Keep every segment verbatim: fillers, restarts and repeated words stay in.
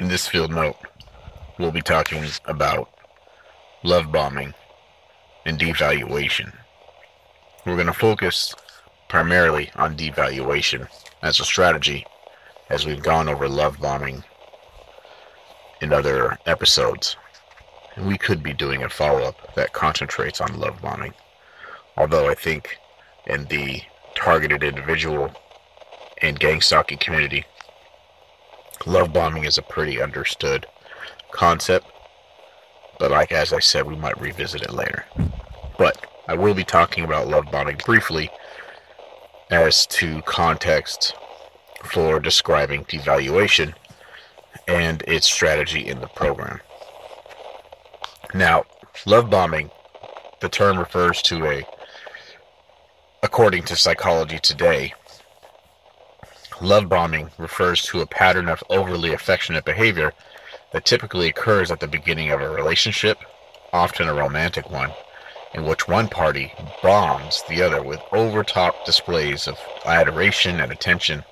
In this field note, we'll be talking about love bombing and devaluation. We're going to focus primarily on devaluation as a strategy, as we've gone over love bombing in other episodes. And we could be doing a follow-up that concentrates on love bombing. Although I think in the targeted individual and gang stalking community, love bombing is a pretty understood concept. But like as I said, we might revisit it later. But I will be talking about love bombing briefly as to context for describing devaluation and its strategy in the program. Now, love bombing, the term refers to a, according to Psychology Today, love bombing refers to a pattern of overly affectionate behavior that typically occurs at the beginning of a relationship, often a romantic one, in which one party bombs the other with over-the-top displays of adoration and attention.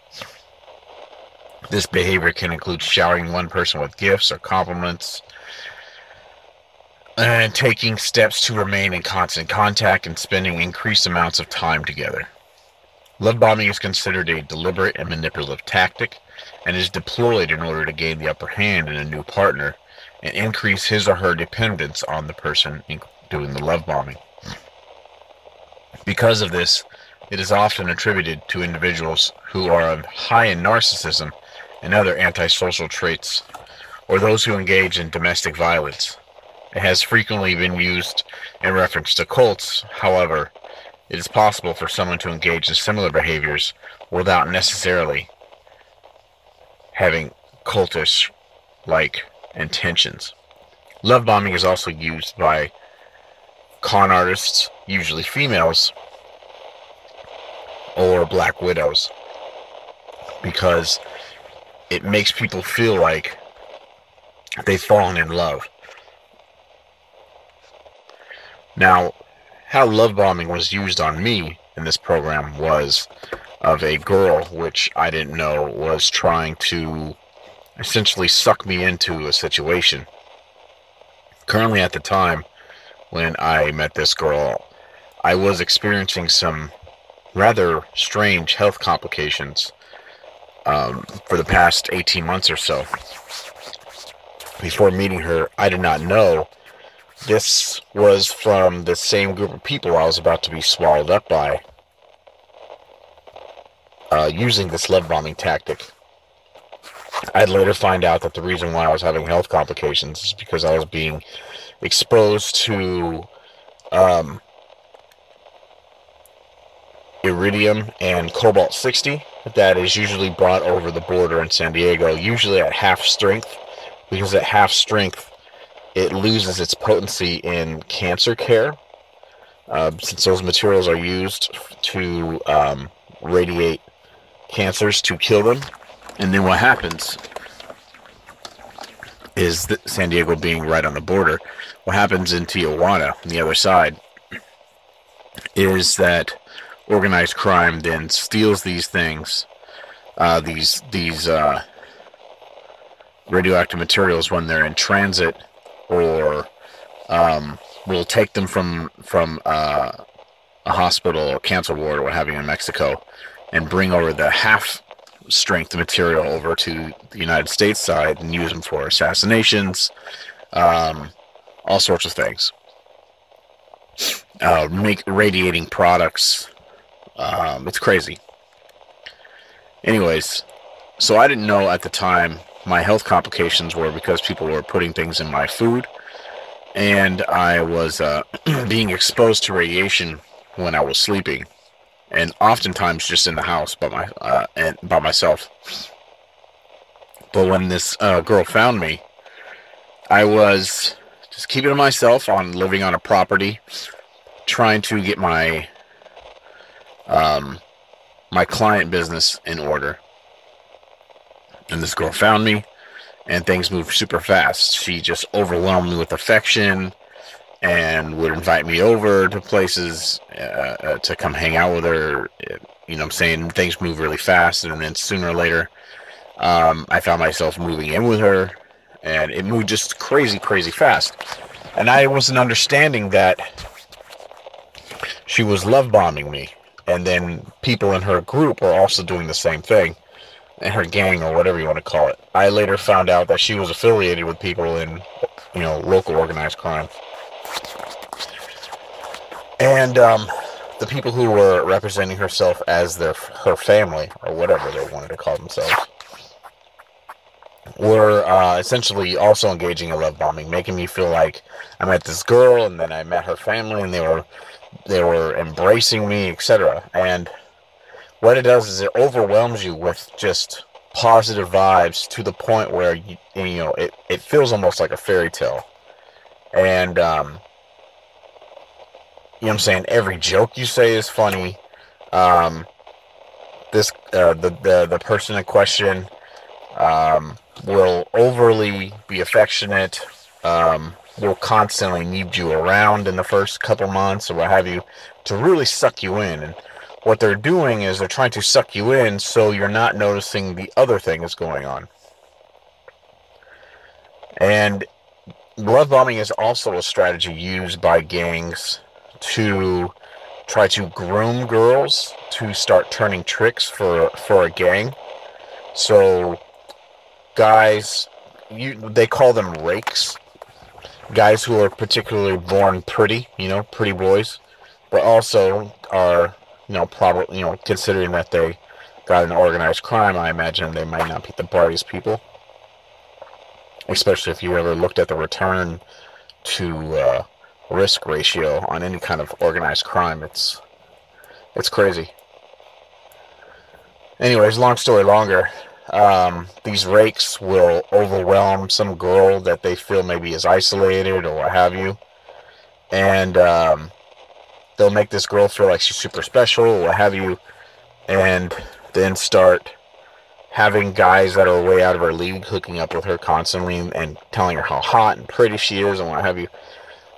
This behavior can include showering one person with gifts or compliments and taking steps to remain in constant contact and spending increased amounts of time together. Love bombing is considered a deliberate and manipulative tactic and is deployed in order to gain the upper hand in a new partner and increase his or her dependence on the person doing the love bombing. Because of this, it is often attributed to individuals who are high in narcissism and other antisocial traits, or those who engage in domestic violence. It has frequently been used in reference to cults. However, it is possible for someone to engage in similar behaviors without necessarily having cultish-like intentions. Love bombing is also used by con artists, usually females, or black widows, because it makes people feel like they've fallen in love. Now, how love bombing was used on me in this program was of a girl which I didn't know was trying to essentially suck me into a situation. Currently at the time when I met this girl, I was experiencing some rather strange health complications um, for the past eighteen months or so. Before meeting her, I did not know this was from the same group of people I was about to be swallowed up by uh, using this love bombing tactic. I'd later find out that the reason why I was having health complications is because I was being exposed to um, iridium and cobalt sixty that is usually brought over the border in San Diego, usually at half strength, because at half strength it loses its potency in cancer care, uh, since those materials are used to um, radiate cancers to kill them. And then what happens is that San Diego being right on the border, what happens in Tijuana on the other side is that organized crime then steals these things, uh, these these uh, radioactive materials when they're in transit, or um, will take them from from uh, a hospital or cancer ward or what have you in Mexico, and bring over the half strength material over to the United States side and use them for assassinations, um, all sorts of things, uh, make radiating products. Um, it's crazy. Anyways, so I didn't know at the time my health complications were because people were putting things in my food, and I was uh, being exposed to radiation when I was sleeping, and oftentimes just in the house by my uh, and by myself. But when this uh, girl found me, I was just keeping to myself on living on a property, trying to get my Um, my client business in order. And this girl found me and things moved super fast. She just overwhelmed me with affection and would invite me over to places uh, to come hang out with her. You know what I'm saying? Things move really fast, and then sooner or later, um, I found myself moving in with her, and it moved just crazy, crazy fast. And I wasn't understanding that she was love bombing me. And then people in her group were also doing the same thing, and her gang or whatever you want to call it. I later found out that she was affiliated with people in, you know, local organized crime. And um, the people who were representing herself as their her family or whatever they wanted to call themselves were uh, essentially also engaging in love bombing, making me feel like I met this girl and then I met her family and they were they were embracing me, et cetera. And what it does is it overwhelms you with just positive vibes to the point where you, you know it, it feels almost like a fairy tale. And um, you know what I'm saying? Every joke you say is funny. Um, this uh, the, the the person in question um, will overly be affectionate. Um, will constantly need you around in the first couple months or what have you to really suck you in. And what they're doing is they're trying to suck you in so you're not noticing the other thing that's going on. And love bombing is also a strategy used by gangs to try to groom girls to start turning tricks for, for a gang. So guys, you, they call them rakes. Guys who are particularly born pretty, you know, pretty boys, but also are, you know, probably, you know, considering that they got an organized crime, I imagine they might not be the brightest people. Especially if you ever looked at the return to uh, risk ratio on any kind of organized crime, it's it's crazy. Anyways, long story longer. Um, these rakes will overwhelm some girl that they feel maybe is isolated or what have you. And um, they'll make this girl feel like she's super special or what have you. And then start having guys that are way out of her league hooking up with her constantly and telling her how hot and pretty she is and what have you.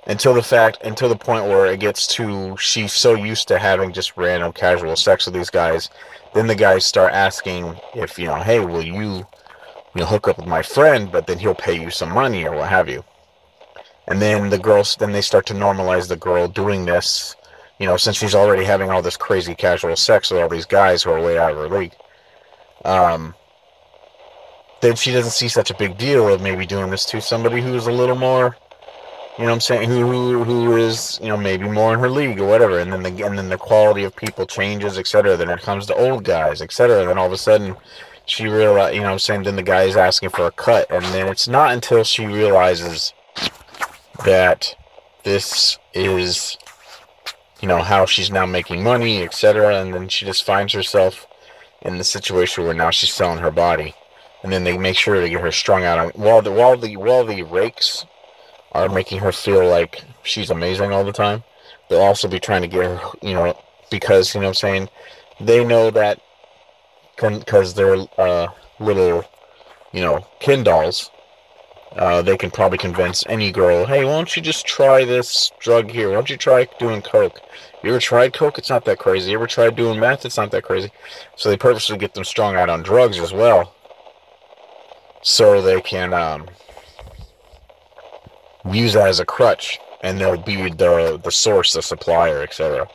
Until the fact, until the point where it gets to, she's so used to having just random casual sex with these guys. Then the guys start asking if, you know, hey, will you, you know, hook up with my friend, but then he'll pay you some money or what have you. And then the girls, then they start to normalize the girl doing this, you know, since she's already having all this crazy casual sex with all these guys who are way out of her league. Um, then she doesn't see such a big deal of maybe doing this to somebody who's a little more, you know what I'm saying, who, who who is, you know, maybe more in her league or whatever. And then the, and then the quality of people changes, et cetera. Then it comes to old guys, et cetera. And then all of a sudden, she realizes, you know what I'm saying, then the guy is asking for a cut. And then it's not until she realizes that this is, you know, how she's now making money, et cetera. And then she just finds herself in the situation where now she's selling her body. And then they make sure to get her strung out on, while the, while the, while the rakes are making her feel like she's amazing all the time, they'll also be trying to get her, you know, because, you know what I'm saying, they know that, because they're uh, little, you know, Ken dolls, uh, they can probably convince any girl, hey, why don't you just try this drug here, why don't you try doing coke, you ever tried coke, it's not that crazy, you ever tried doing meth, it's not that crazy, so they purposely get them strung out on drugs as well, so they can, um, use that as a crutch, and they'll be the the source, the supplier, et cetera.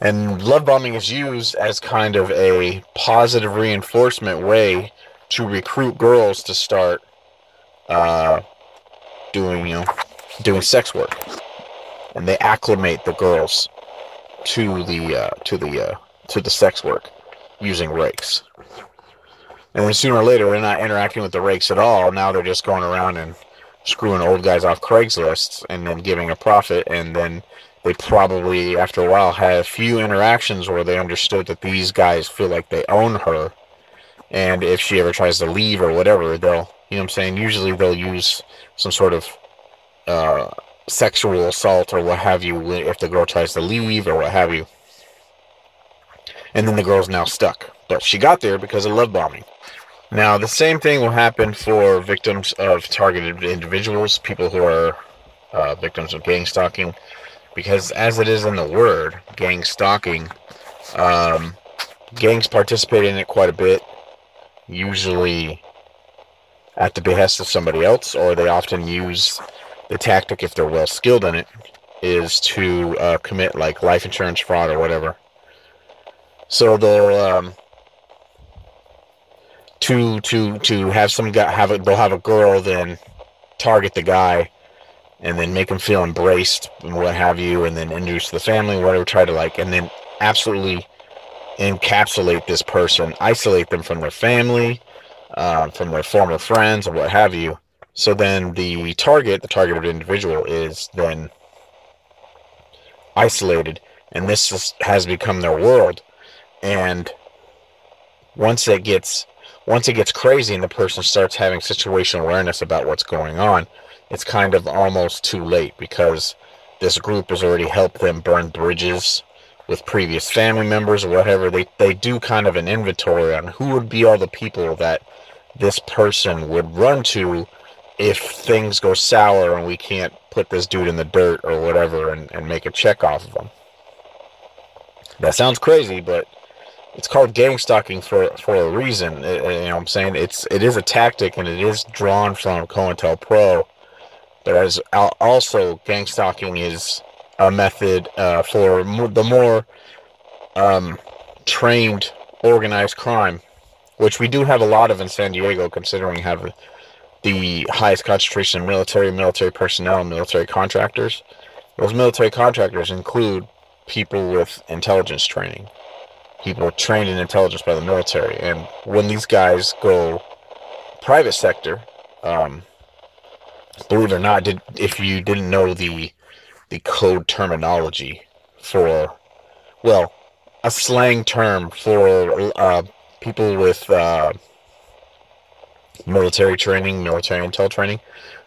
And love bombing is used as kind of a positive reinforcement way to recruit girls to start uh, doing, you know, doing sex work, and they acclimate the girls to the uh, to the uh, to the sex work using rakes. And then sooner or later, they're not interacting with the rakes at all. Now they're just going around and screwing old guys off Craigslist and then giving a profit, and then they probably, after a while, had a few interactions where they understood that these guys feel like they own her, and if she ever tries to leave or whatever, they'll, you know what I'm saying, usually they'll use some sort of uh, sexual assault or what have you if the girl tries to leave or what have you. And then the girl's now stuck. But she got there because of love bombing. Now, the same thing will happen for victims of targeted individuals, people who are uh, victims of gang stalking, because as it is in the word, gang stalking, um, gangs participate in it quite a bit, usually at the behest of somebody else, or they often use the tactic, if they're well skilled in it, is to uh, commit like life insurance fraud or whatever. So they'll um, to to to have some guy have a, they'll have a girl, then target the guy, and then make him feel embraced and what have you, and then introduce the family, whatever, try to like, and then absolutely encapsulate this person, isolate them from their family, uh, from their former friends, or what have you. So then the target, the targeted individual, is then isolated, and this is, has become their world. And once it gets, once it gets crazy, and the person starts having situational awareness about what's going on, it's kind of almost too late, because this group has already helped them burn bridges with previous family members or whatever. They they do kind of an inventory on who would be all the people that this person would run to if things go sour and we can't put this dude in the dirt or whatever and, and make a check off of him. That sounds crazy, but it's called gang stalking for for a reason. It, you know what I'm saying? It's, it is a tactic, and it is drawn from COINTELPRO, but as also gang stalking is a method uh, for more, the more um, trained organized crime, which we do have a lot of in San Diego, considering having the highest concentration of military, military personnel, and military contractors. Those military contractors include people with intelligence training, people trained in intelligence by the military. And when these guys go private sector, um, believe it or not, did, if you didn't know the the code terminology for, well, a slang term for uh, people with Uh, military training, military intel training,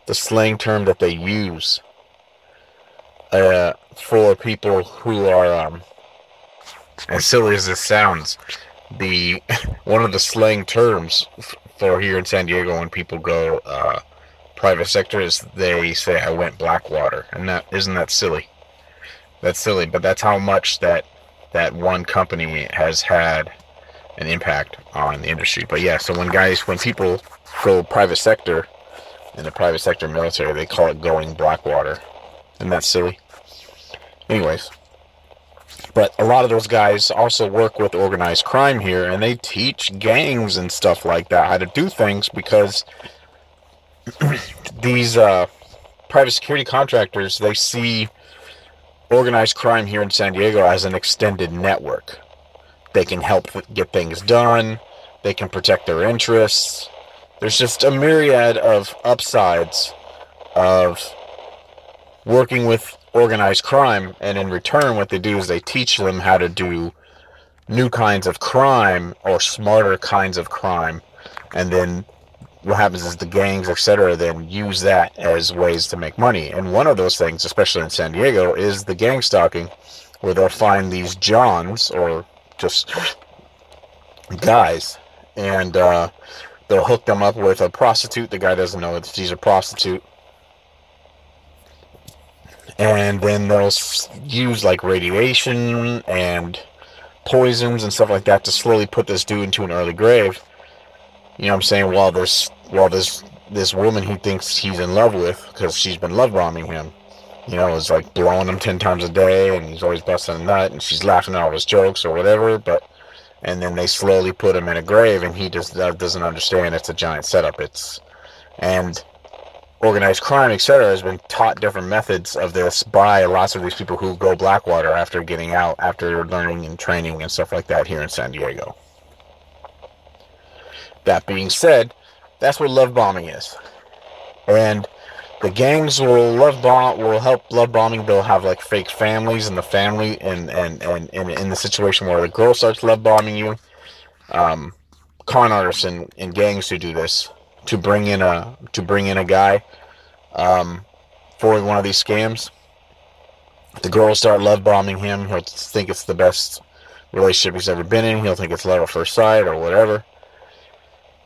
the slang term that they use uh, for people who are, um, as silly as this sounds, the one of the slang terms for here in San Diego when people go uh, private sector is they say, "I went Blackwater," and that isn't that silly? That's silly, but that's how much that that one company has had an impact on the industry. But yeah, so when guys, when people go private sector, in the private sector military, they call it going Blackwater, and that's silly. Anyways, but a lot of those guys also work with organized crime here, and they teach gangs and stuff like that how to do things, because these uh, private security contractors, they see organized crime here in San Diego as an extended network. They can help get things done. They can protect their interests. There's just a myriad of upsides of working with organized crime. And in return, what they do is they teach them how to do new kinds of crime or smarter kinds of crime. And then what happens is the gangs, et cetera, then use that as ways to make money. And one of those things, especially in San Diego, is the gang stalking, where they'll find these Johns, or just guys, and uh, they'll hook them up with a prostitute. The guy doesn't know that she's a prostitute, and then they'll use like radiation and poisons and stuff like that to slowly put this dude into an early grave. You know what I'm saying? While this, while this this woman he thinks he's in love with, because she's been love bombing him, you know, it's like blowing him ten times a day, and he's always busting a nut, and she's laughing at all his jokes or whatever. But, and then they slowly put him in a grave, and he just doesn't understand it's a giant setup. It's, and organized crime, et cetera, has been taught different methods of this by lots of these people who go Blackwater after getting out, after learning and training and stuff like that here in San Diego. That being said, that's what love bombing is, and the gangs will love bomb, will help love bombing. They'll have like fake families, and the family, and and and in the situation where the girl starts love bombing you, um, con artists and, and gangs who do this to bring in a to bring in a guy um, for one of these scams. The girl will start love bombing him. He'll think it's the best relationship he's ever been in. He'll think it's love at first sight or whatever.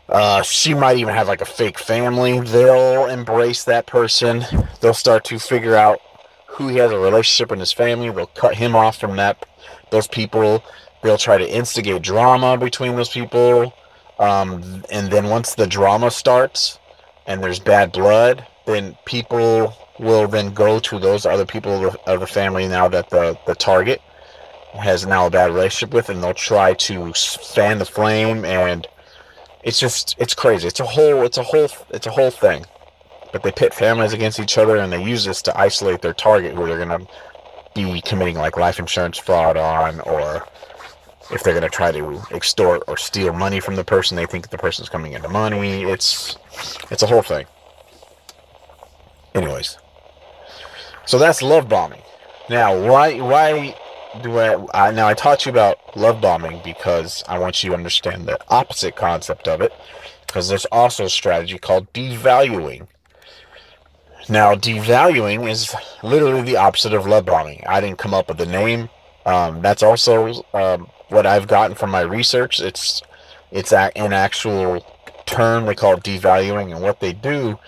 Uh, she might even have like a fake family. They'll embrace that person. They'll start to figure out who he has a relationship in his family. They'll cut him off from that those people. They'll try to instigate drama between those people. Um, and then once the drama starts and there's bad blood, then people will then go to those other people of the family now that the, the target has now a bad relationship with, and they'll try to fan the flame, and it's just, it's crazy. It's a whole, it's a whole, it's a whole thing. But they pit families against each other, and they use this to isolate their target, who they're going to be committing like life insurance fraud on, or if they're going to try to extort or steal money from the person, they think the person's coming into money. It's, it's a whole thing. Anyways, so that's love bombing. Now, why, why do I, I, now I taught you about love bombing because I want you to understand the opposite concept of it, because there's also a strategy called devaluing. Now, devaluing is literally the opposite of love bombing. I didn't come up with the name. Um, that's also um, what I've gotten from my research. It's, it's an actual term they call devaluing, and what they do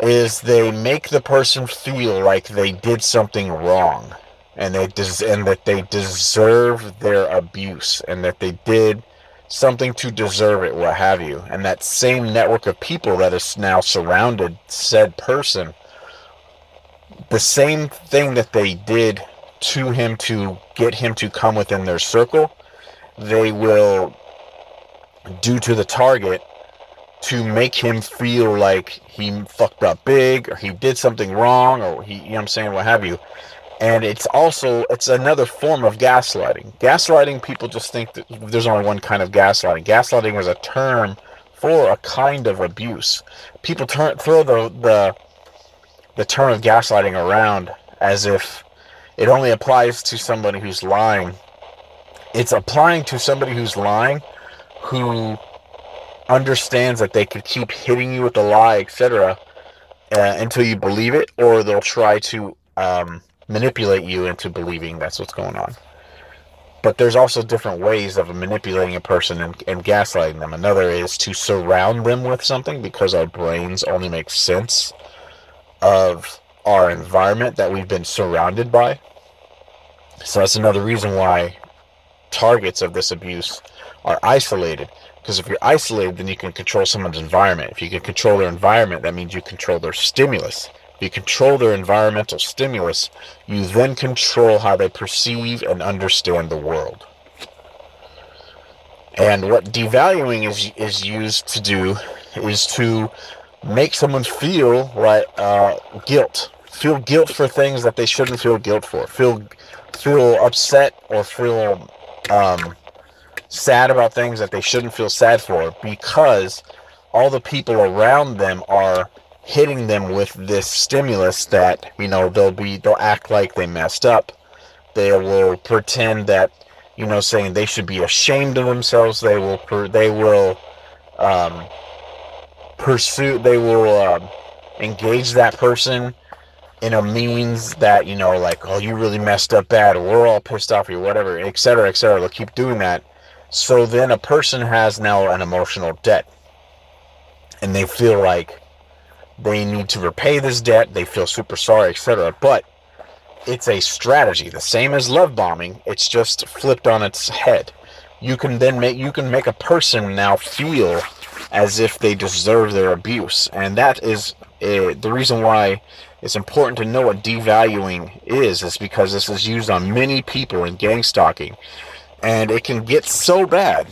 is they make the person feel like they did something wrong, and they des- and that they deserve their abuse, and that they did something to deserve it, what have you. And that same network of people that is now surrounded said person, the same thing that they did to him to get him to come within their circle, they will do to the target to make him feel like he fucked up big, or he did something wrong, or he, you know what I'm saying, what have you. And it's also, it's another form of gaslighting. Gaslighting, people just think that there's only one kind of gaslighting. Gaslighting was a term for a kind of abuse. People turn, throw the, the, the term of gaslighting around as if it only applies to somebody who's lying. It's applying to somebody who's lying, who understands that they could keep hitting you with the lie, et cetera, uh, until you believe it, or they'll try to um, manipulate you into believing that's what's going on. But there's also different ways of manipulating a person and, and gaslighting them. Another is to surround them with something, because our brains only make sense of our environment that we've been surrounded by. So that's another reason why targets of this abuse are isolated. Because if you're isolated, then you can control someone's environment. If you can control their environment, that means you control their stimulus. If you control their environmental stimulus, you then control how they perceive and understand the world. And what devaluing is is used to do is to make someone feel like uh, guilt, feel guilt for things that they shouldn't feel guilt for, feel feel upset or feel um, sad about things that they shouldn't feel sad for, because all the people around them are hitting them with this stimulus that, you know, they'll be they'll act like they messed up. They will pretend that, you know, saying they should be ashamed of themselves. They will they will um, pursue. They will um, engage that person in a means that, you know, like, oh, you really messed up bad, or we're all pissed off, or whatever, et cetera, et cetera. They'll keep doing that. So then a person has now an emotional debt, and they feel like they need to repay this debt. They feel super sorry, et cetera. But it's a strategy, the same as love bombing. It's just flipped on its head. You can then make you can make a person now feel as if they deserve their abuse, and that is uh, the reason why it's important to know what devaluing is. Is because this is used on many people in gang stalking. And it can get so bad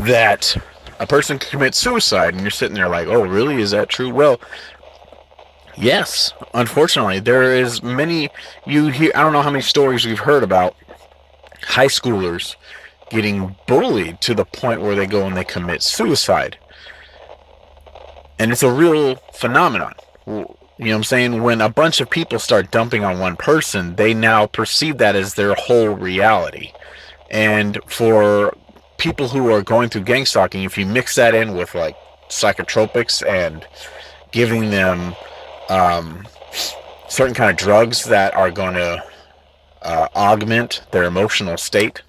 that a person can commit suicide, and you're sitting there like, oh, really? Is that true? Well, yes, unfortunately. There is many, you hear, I don't know how many stories we've heard about high schoolers getting bullied to the point where they go and they commit suicide. And it's a real phenomenon. You know what I'm saying? When a bunch of people start dumping on one person, they now perceive that as their whole reality. And for people who are going through gang stalking, if you mix that in with like psychotropics and giving them um, certain kind of drugs that are going to uh, augment their emotional state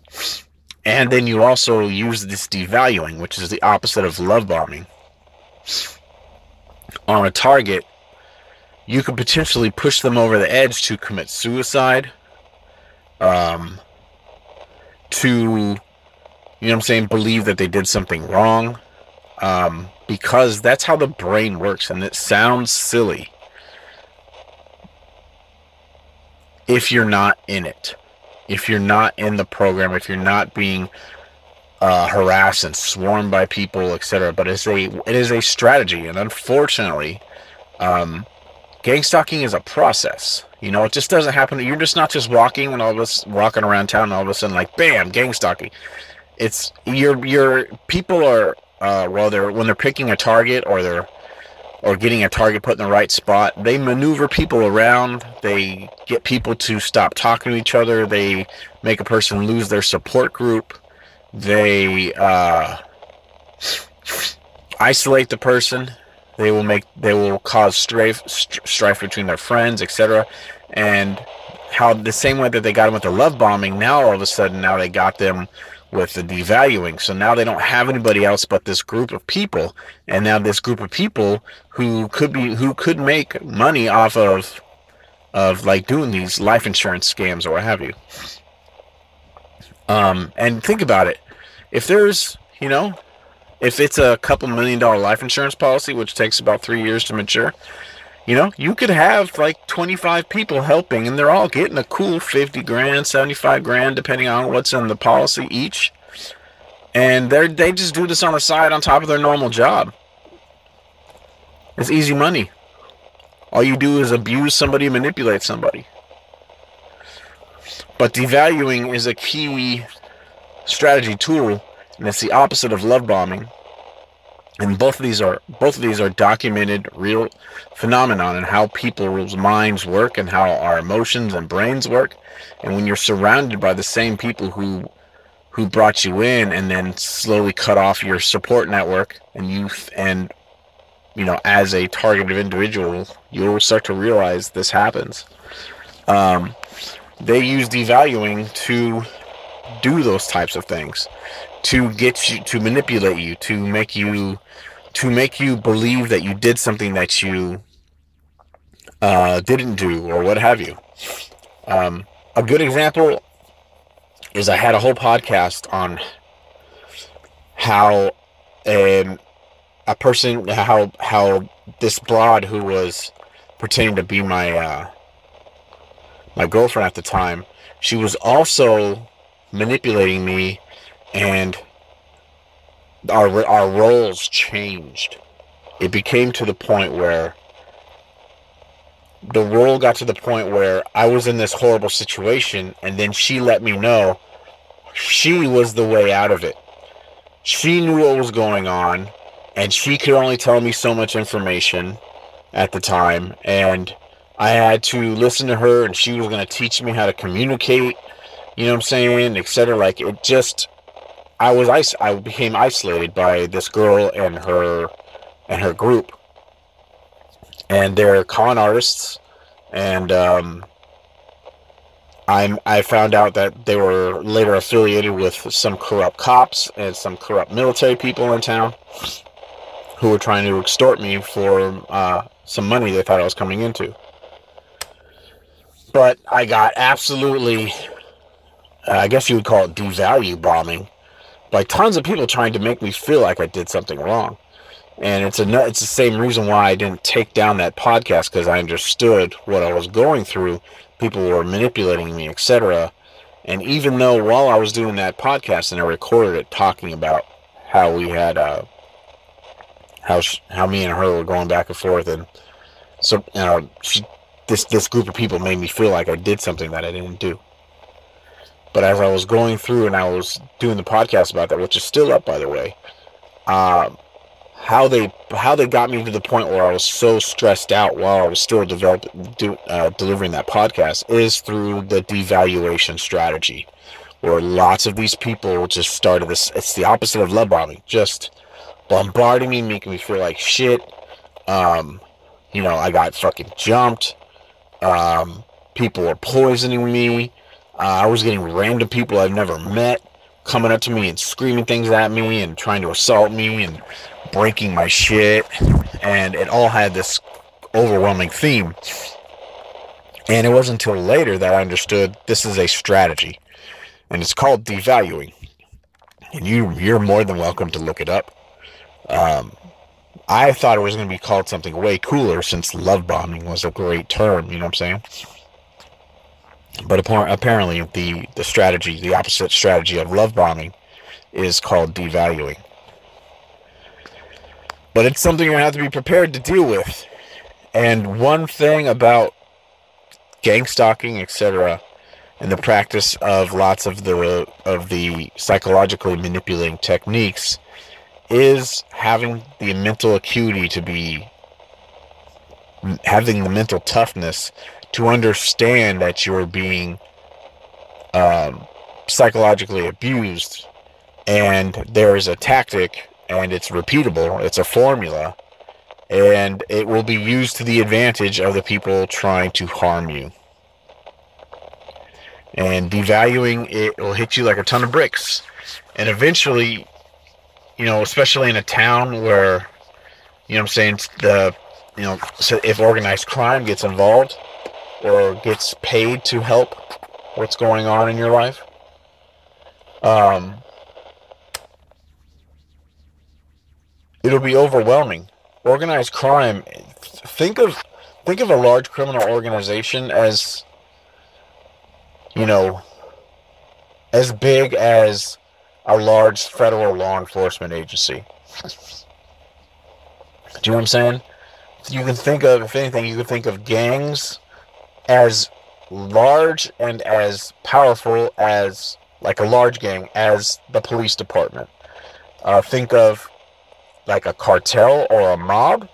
And then you also use this devaluing, which is the opposite of love bombing, on a target. You could potentially push them over the edge to commit suicide, um, to, you know what I'm saying, believe that they did something wrong, um, because that's how the brain works, and it sounds silly if you're not in it, if you're not in the program, if you're not being uh, harassed and swarmed by people, et cetera. But it's a, it is a strategy, and unfortunately, um, gang stalking is a process. You know, it just doesn't happen. You're just not just walking when all of us walking around town and all of a sudden like, bam, gang stalking. It's your, your people are, uh, well, they're, when they're picking a target or they're, or getting a target put in the right spot, they maneuver people around. They get people to stop talking to each other. They make a person lose their support group. They, uh, isolate the person. They will make, they will cause strife, strife between their friends, et cetera. And how the same way that they got them with the love bombing, now all of a sudden, now they got them with the devaluing. So now they don't have anybody else but this group of people. And now this group of people who could be, who could make money off of, of like doing these life insurance scams or what have you. Um, and think about it. If there's, you know, if it's a couple million dollar life insurance policy, which takes about three years to mature, you know, you could have like twenty-five people helping and they're all getting a cool fifty grand, seventy-five grand, depending on what's in the policy each. And they're, they just do this on the side on top of their normal job. It's easy money. All you do is abuse somebody, manipulate somebody. But devaluing is a key strategy tool. And it's the opposite of love bombing, and both of these are both of these are documented real phenomenon and how people's minds work and how our emotions and brains work. And when you're surrounded by the same people who who brought you in and then slowly cut off your support network, and you and you know as a targeted individual, you'll start to realize this happens. Um, they use devaluing to do those types of things. To get you, to manipulate you, to make you, to make you believe that you did something that you uh, didn't do, or what have you. Um, a good example is I had a whole podcast on how um, a person, how how this broad who was pretending to be my uh, my girlfriend at the time, she was also manipulating me. And our our roles changed. It became to the point where the role got to the point where I was in this horrible situation, and then she let me know she was the way out of it. She knew what was going on, and she could only tell me so much information at the time, and I had to listen to her, and she was going to teach me how to communicate, you know what I'm saying, et cetera. Like, it just... I was is- I became isolated by this girl and her and her group, and they're con artists. And um, I'm I found out that they were later affiliated with some corrupt cops and some corrupt military people in town who were trying to extort me for uh, some money they thought I was coming into. But I got absolutely, I guess you would call it devalue bombing. Like, tons of people trying to make me feel like I did something wrong. And it's a, it's the same reason why I didn't take down that podcast, because I understood what I was going through. People were manipulating me, et cetera. And even though while I was doing that podcast, and I recorded it talking about how we had, uh, how she, how me and her were going back and forth, and so you know, she, this this group of people made me feel like I did something that I didn't do. But as I was going through and I was doing the podcast about that, which is still up, by the way, uh, how they how they got me to the point where I was so stressed out while I was still developing do, uh, delivering that podcast is through the devaluation strategy, where lots of these people just started this. It's the opposite of love bombing, just bombarding me, making me feel like shit. Um, you know, I got fucking jumped. Um, people were poisoning me. Uh, I was getting random people I've never met coming up to me and screaming things at me and trying to assault me and breaking my shit. And it all had this overwhelming theme. And it wasn't until later that I understood this is a strategy. And it's called devaluing. And you, you're more than welcome to look it up. Um, I thought it was going to be called something way cooler, since love bombing was a great term, you know what I'm saying? But apparently the, the strategy, the opposite strategy of love bombing is called devaluing. But it's something you're going to have to be prepared to deal with. And one thing about gang stalking, et cetera, and the practice of lots of the of the psychologically manipulating techniques is having the mental acuity to be, having the mental toughness to understand that you're being um, psychologically abused, and there is a tactic, and it's repeatable, it's a formula, and it will be used to the advantage of the people trying to harm you. And devaluing, it will hit you like a ton of bricks. And eventually, you know, especially in a town where, you know what I'm saying, the, you know, so if organized crime gets involved or gets paid to help what's going on in your life, um, it'll be overwhelming. Organized crime, think of think of a large criminal organization as, you know, as big as a large federal law enforcement agency. Do you know what I'm saying? You can think of, if anything, you can think of gangs as large and as powerful as, like a large gang, as the police department. Uh, think of like a cartel or a mob,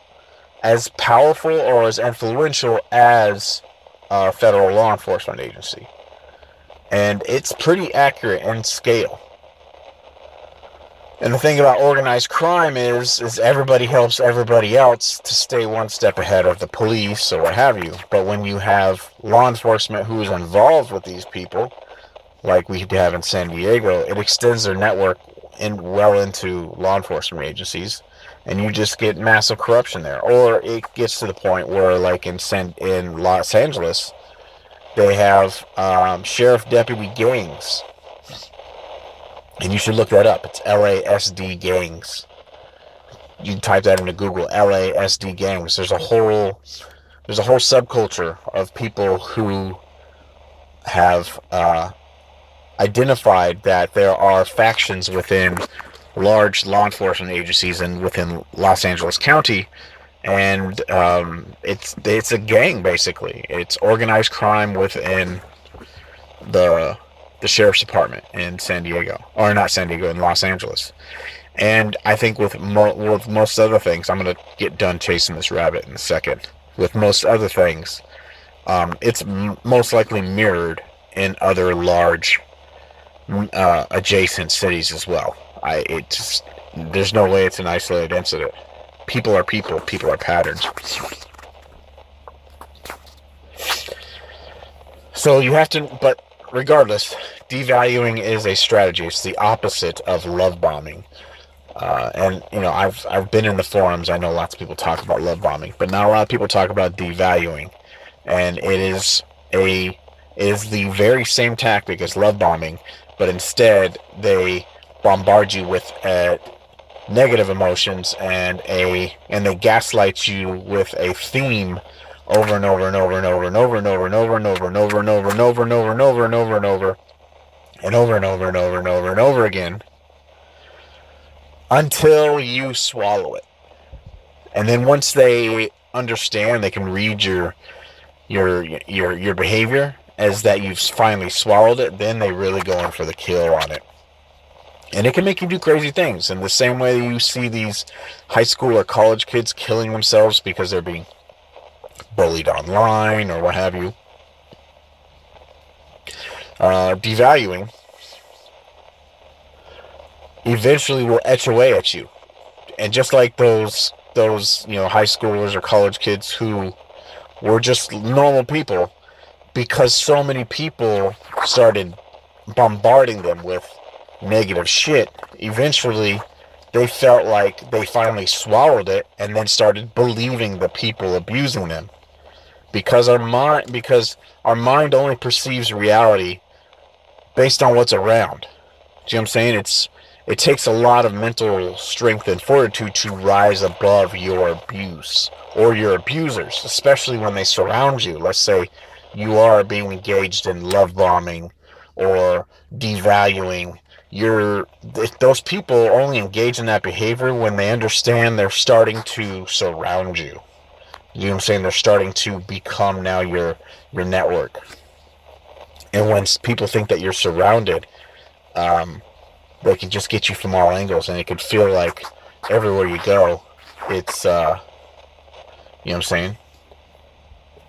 as powerful or as influential as a federal law enforcement agency. And it's pretty accurate in scale. And the thing about organized crime is, is everybody helps everybody else to stay one step ahead of the police or what have you. But when you have law enforcement who is involved with these people, like we have in San Diego, it extends their network in well into law enforcement agencies, and you just get massive corruption there. Or it gets to the point where, like in San, in Los Angeles, they have um, sheriff deputy gangs, and you should look that up. It's L A S D gangs. You can type that into Google, L A S D gangs. There's a whole there's a whole subculture of people who have Uh, identified that there are factions within large law enforcement agencies and within Los Angeles County, and um, it's it's a gang basically. It's organized crime within the the sheriff's department in San Diego, or not San Diego, in Los Angeles. And I think with mo- with most other things, I'm gonna get done chasing this rabbit in a second. With most other things, um, it's m- most likely mirrored in other large Uh, adjacent cities as well. I it just, there's no way it's an isolated incident. People are people. People are patterns. So you have to, but regardless, devaluing is a strategy. It's the opposite of love bombing. Uh, and you know, I've I've been in the forums. I know lots of people talk about love bombing, but not a lot of people talk about devaluing. And it is a it is the very same tactic as love bombing. But instead, they bombard you with uh, negative emotions and a and they gaslight you with a theme over and over and over and over and over and over and over and over and over and over and over and over and over and over and over and over and over and over and over and over again until you swallow it. And then once they understand, they can read your your your your behavior as that you've finally swallowed it, then they really go in for the kill on it. And it can make you do crazy things. In the same way you see these high school or college kids killing themselves because they're being bullied online or what have you. Uh, devaluing eventually will etch away at you. And just like those, those you know, high schoolers or college kids who were just normal people, because so many people started bombarding them with negative shit, eventually they felt like they finally swallowed it and then started believing the people abusing them. Because our mind, because our mind only perceives reality based on what's around. Do you know what I'm saying? It's it takes a lot of mental strength and fortitude to rise above your abuse or your abusers, especially when they surround you. Let's say you are being engaged in love bombing or devaluing. You're, those people only engage in that behavior when they understand they're starting to surround you. You know what I'm saying? They're starting to become now your your network. And when people think that you're surrounded, um, they can just get you from all angles, and it could feel like everywhere you go, it's, uh, you know what I'm saying?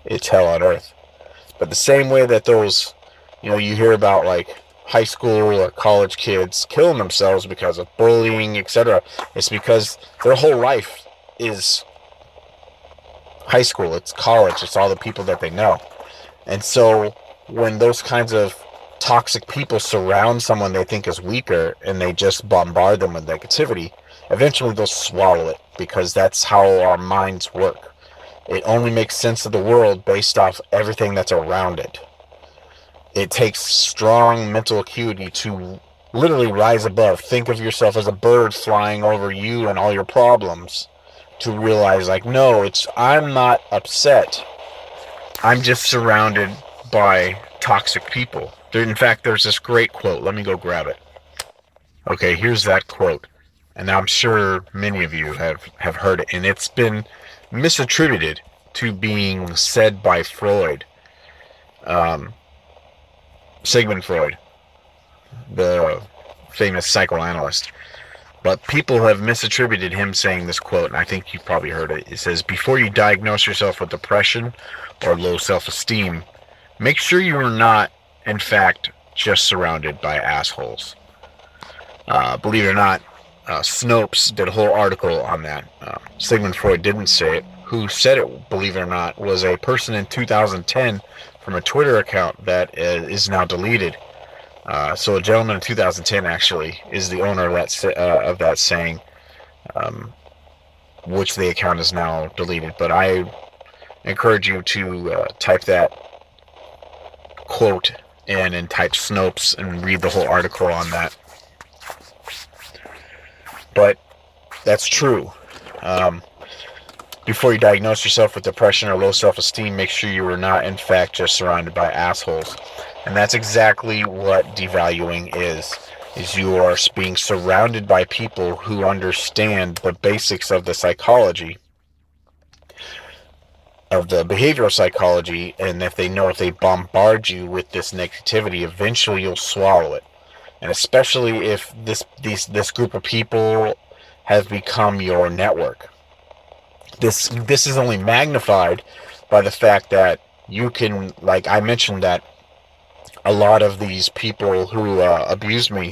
It's hell on earth. But the same way that those, you know, you hear about, like, high school or college kids killing themselves because of bullying, et cetera. It's because their whole life is high school, it's college, it's all the people that they know. And so when those kinds of toxic people surround someone they think is weaker and they just bombard them with negativity, eventually they'll swallow it, because that's how our minds work. It only makes sense of the world based off everything that's around it. It takes strong mental acuity to literally rise above. Think of yourself as a bird flying over you and all your problems, to realize, like, no, it's I'm not upset. I'm just surrounded by toxic people. In fact, there's this great quote. Let me go grab it. Okay, here's that quote. And I'm sure many of you have, have heard it. And it's been misattributed to being said by Freud. Um... Sigmund Freud, the famous psychoanalyst. But people have misattributed him saying this quote, and I think you've probably heard it. It says, before you diagnose yourself with depression or low self-esteem, make sure you are not, in fact, just surrounded by assholes. Uh, believe it or not, uh, Snopes did a whole article on that. Uh, Sigmund Freud didn't say it. Who said it, believe it or not, was a person in two thousand ten from a Twitter account that is now deleted. Uh, so a gentleman in two thousand ten actually is the owner of that, uh, of that saying, um, which the account is now deleted. But I encourage you to uh, type that quote in and type Snopes and read the whole article on that. But that's true. Um, Before you diagnose yourself with depression or low self-esteem, make sure you are not, in fact, just surrounded by assholes. And that's exactly what devaluing is, is you are being surrounded by people who understand the basics of the psychology, of the behavioral psychology, and if they know if they bombard you with this negativity, eventually you'll swallow it. And especially if this, these, this group of people have become your network. This this is only magnified by the fact that you can, like I mentioned, that a lot of these people who uh, abused me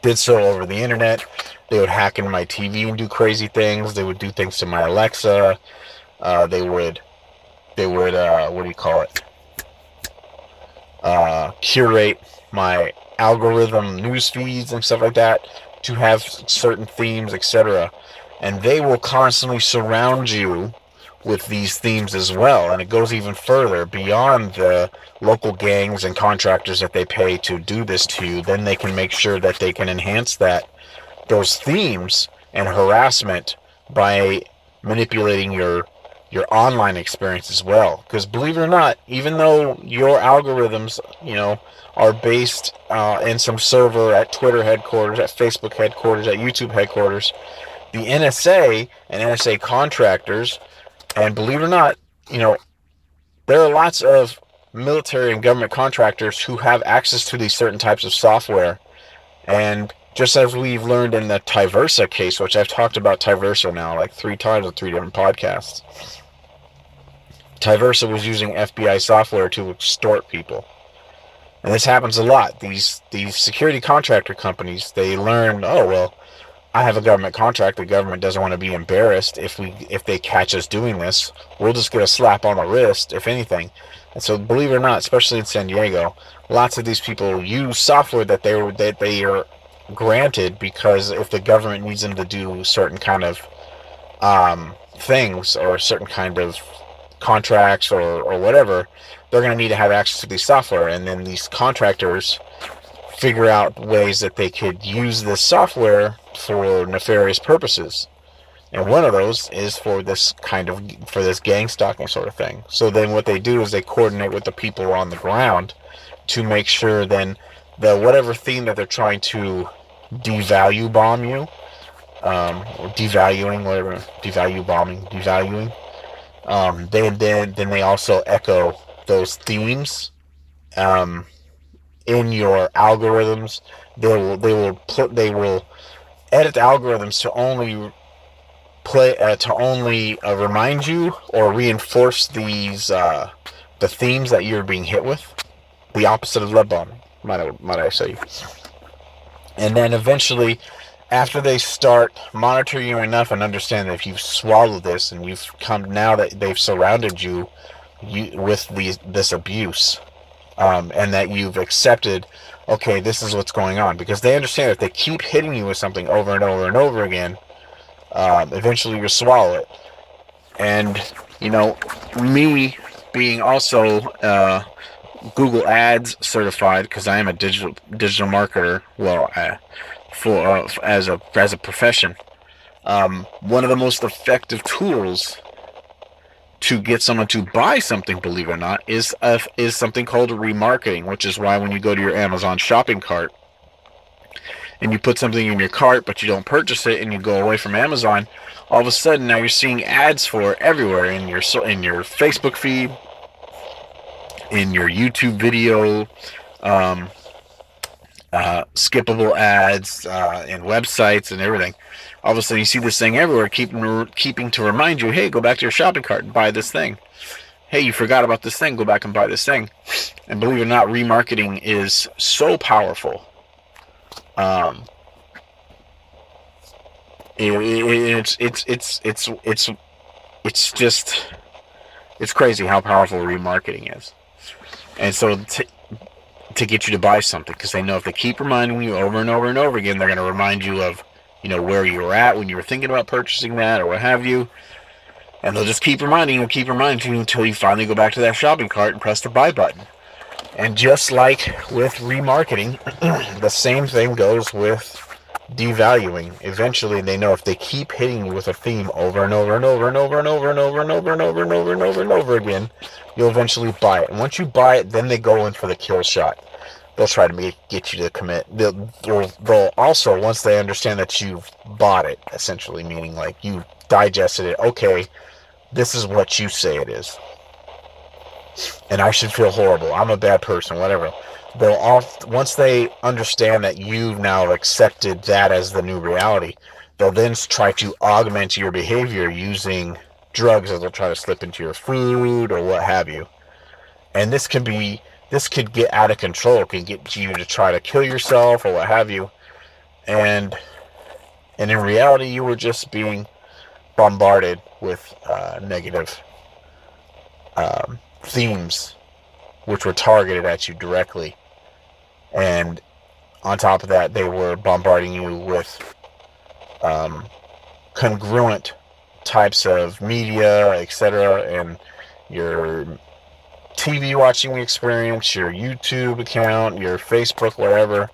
did so over the internet. They would hack into my T V and do crazy things. They would do things to my Alexa. Uh, they would, they would, uh, what do you call it? Uh, curate my algorithm news feeds and stuff like that to have certain themes, et cetera. And they will constantly surround you with these themes as well. And it goes even further beyond the local gangs and contractors that they pay to do this to you. Then they can make sure that they can enhance that, those themes and harassment, by manipulating your your online experience as well. Because believe it or not, even though your algorithms, you know, are based uh, in some server at Twitter headquarters, at Facebook headquarters, at YouTube headquarters, the N S A and N S A contractors, and believe it or not, you know, there are lots of military and government contractors who have access to these certain types of software. And just as we've learned in the Tyversa case, which I've talked about Tyversa now like three times in three different podcasts, Tyversa was using F B I software to extort people. And this happens a lot. These, these security contractor companies, they learn, oh, well, I have a government contract. The government doesn't want to be embarrassed if we if they catch us doing this. We'll just get a slap on the wrist, if anything. And so, believe it or not, especially in San Diego, lots of these people use software that they were that they are granted because if the government needs them to do certain kind of um, things or certain kind of contracts or, or whatever, they're going to need to have access to these software. And then these contractors figure out ways that they could use this software for nefarious purposes. And one of those is for this kind of, for this gang stalking sort of thing. So then what they do is they coordinate with the people on the ground to make sure then the whatever theme that they're trying to devalue bomb you, um, or devaluing, whatever, devalue bombing, devaluing, um, they, then, then they also echo those themes um, in your algorithms. They will, they will put, they will edit the algorithms to only play uh, to only uh, remind you or reinforce these uh, the themes that you're being hit with. The opposite of love bombing, might I, might I say. And then eventually, after they start monitor you enough and understand that if you've swallowed this and you've come now that they've surrounded you, you with these this abuse, um, and that you've accepted, okay, this is what's going on, because they understand that if they keep hitting you with something over and over and over again, Um, eventually you swallow it. And, you know, me being also uh, Google Ads certified, because I am a digital digital marketer, well, uh, for uh, as a as a profession, um, one of the most effective tools to get someone to buy something, believe it or not, is uh, is something called remarketing, which is why when you go to your Amazon shopping cart, and you put something in your cart, but you don't purchase it, and you go away from Amazon, all of a sudden now you're seeing ads for it everywhere, in your in your Facebook feed, in your YouTube video, um, uh, skippable ads, uh, and websites and everything. All of a sudden you see this thing everywhere, keeping keeping to remind you, hey, go back to your shopping cart and buy this thing. Hey, you forgot about this thing, go back and buy this thing. And believe it or not, remarketing is so powerful. Um, it, it, it's, it's, it's, it's, it's, it's just, it's crazy how powerful remarketing is. And so to, to get you to buy something, because they know if they keep reminding you over and over and over again, they're going to remind you of, you know, where you were at when you were thinking about purchasing that or what have you. And they'll just keep reminding you, keep reminding you until you finally go back to that shopping cart and press the buy button. And just like with remarketing, the same thing goes with devaluing. Eventually, they know if they keep hitting you with a theme over and over and over and over and over and over and over and over and over and over and over again, you'll eventually buy it. And once you buy it, then they go in for the kill shot. They'll try to get you to commit. They'll, they'll also, once they understand that you've bought it, essentially, meaning like you digested it, okay, this is what you say it is, and I should feel horrible, I'm a bad person, whatever. They'll all, once they understand that you've now accepted that as the new reality, they'll then try to augment your behavior using drugs that they'll try to slip into your food or what have you. And this can be, this could get out of control. It can get you to try to kill yourself or what have you. And, and in reality, you were just being bombarded with uh, negative um themes which were targeted at you directly, and on top of that they were bombarding you with um, congruent types of media, etc., and your T V watching experience, your YouTube account, your Facebook, whatever.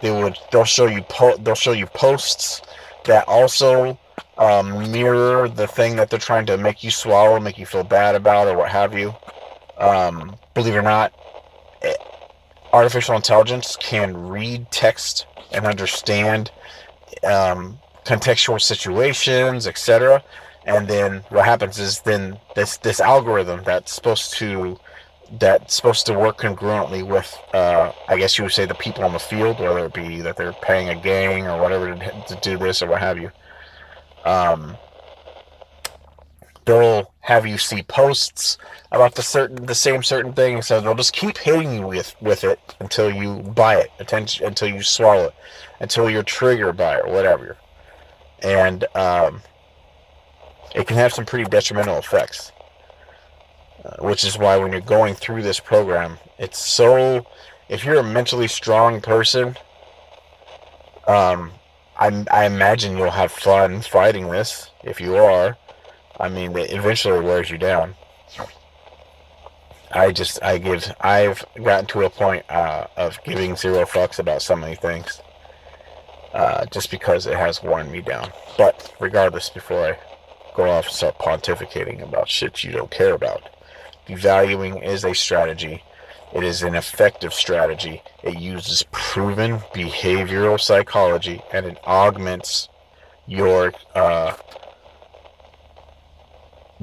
They would they'll show you po- they'll show you posts that also um, mirror the thing that they're trying to make you swallow, make you feel bad about, or what have you. Um, believe it or not, it, artificial intelligence can read text and understand um, contextual situations, et cetera. And then what happens is then this this algorithm that's supposed to that's supposed to work congruently with, uh, I guess you would say, the people on the field, whether it be that they're paying a gang or whatever to, to do this or what have you. Um, they'll have you see posts about the certain, the same certain thing, so they'll just keep hitting you with, with it until you buy it, attention, until you swallow it, until you're triggered by it, or whatever. And um, it can have some pretty detrimental effects. uh, which is why when you're going through this program, it's so, if you're a mentally strong person, um, I, I imagine you'll have fun fighting this, if you are. I mean, it eventually wears you down. I just, I give, I've gotten to a point uh, of giving zero fucks about so many things. Uh, just because it has worn me down. But regardless, before I go off and start pontificating about shit you don't care about, devaluing is a strategy. It is an effective strategy. It uses proven behavioral psychology, and it augments your uh,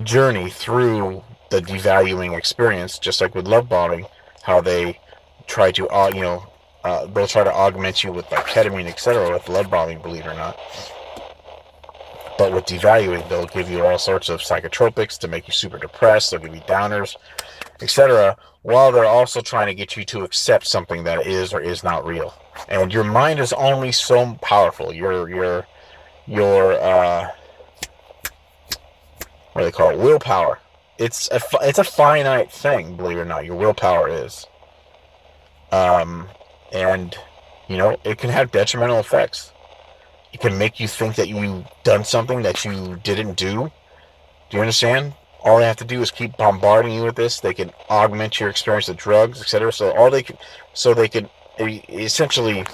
journey through the devaluing experience, just like with love bombing, how they try to, uh, you know, Uh, they'll try to augment you with like ketamine, et cetera, with love bombing, believe it or not. But with devaluing, they'll give you all sorts of psychotropics to make you super depressed. They'll give you downers, et cetera, while they're also trying to get you to accept something that is or is not real. And your mind is only so powerful. Your your your uh, what do they call it? Willpower. It's a it's a finite thing, believe it or not. Your willpower is. Um. And, you know, it can have detrimental effects. It can make you think that you've done something that you didn't do. Do you understand? All they have to do is keep bombarding you with this. They can augment your experience with drugs, et cetera. So all they can, so they can essentially, you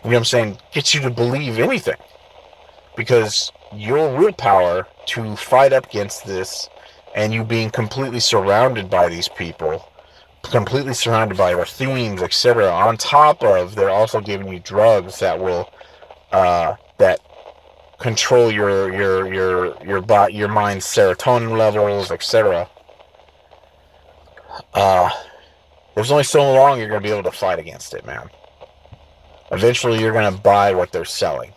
know what I'm saying, get you to believe anything. Because your willpower to fight up against this, and you being completely surrounded by these people, completely surrounded by their themes, et cetera. On top of, they're also giving you drugs that will uh, that control your your your your body, your mind's serotonin levels, et cetera. Uh, there's only so long you're going to be able to fight against it, man. Eventually, you're going to buy what they're selling,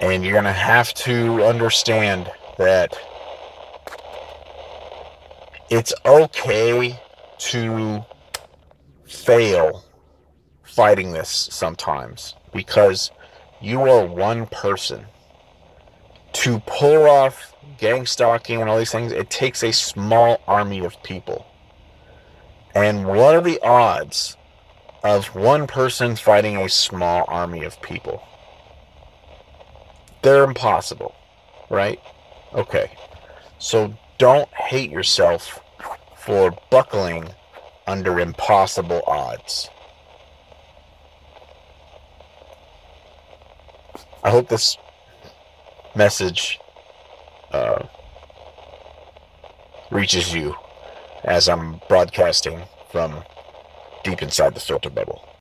and you're going to have to understand that. It's okay to fail fighting this sometimes, because you are one person. To pull off gang stalking and all these things, it takes a small army of people. And what are the odds of one person fighting a small army of people? They're impossible, right? Okay, so don't hate yourself for buckling under impossible odds. I hope this message uh, reaches you as I'm broadcasting from deep inside the filter bubble.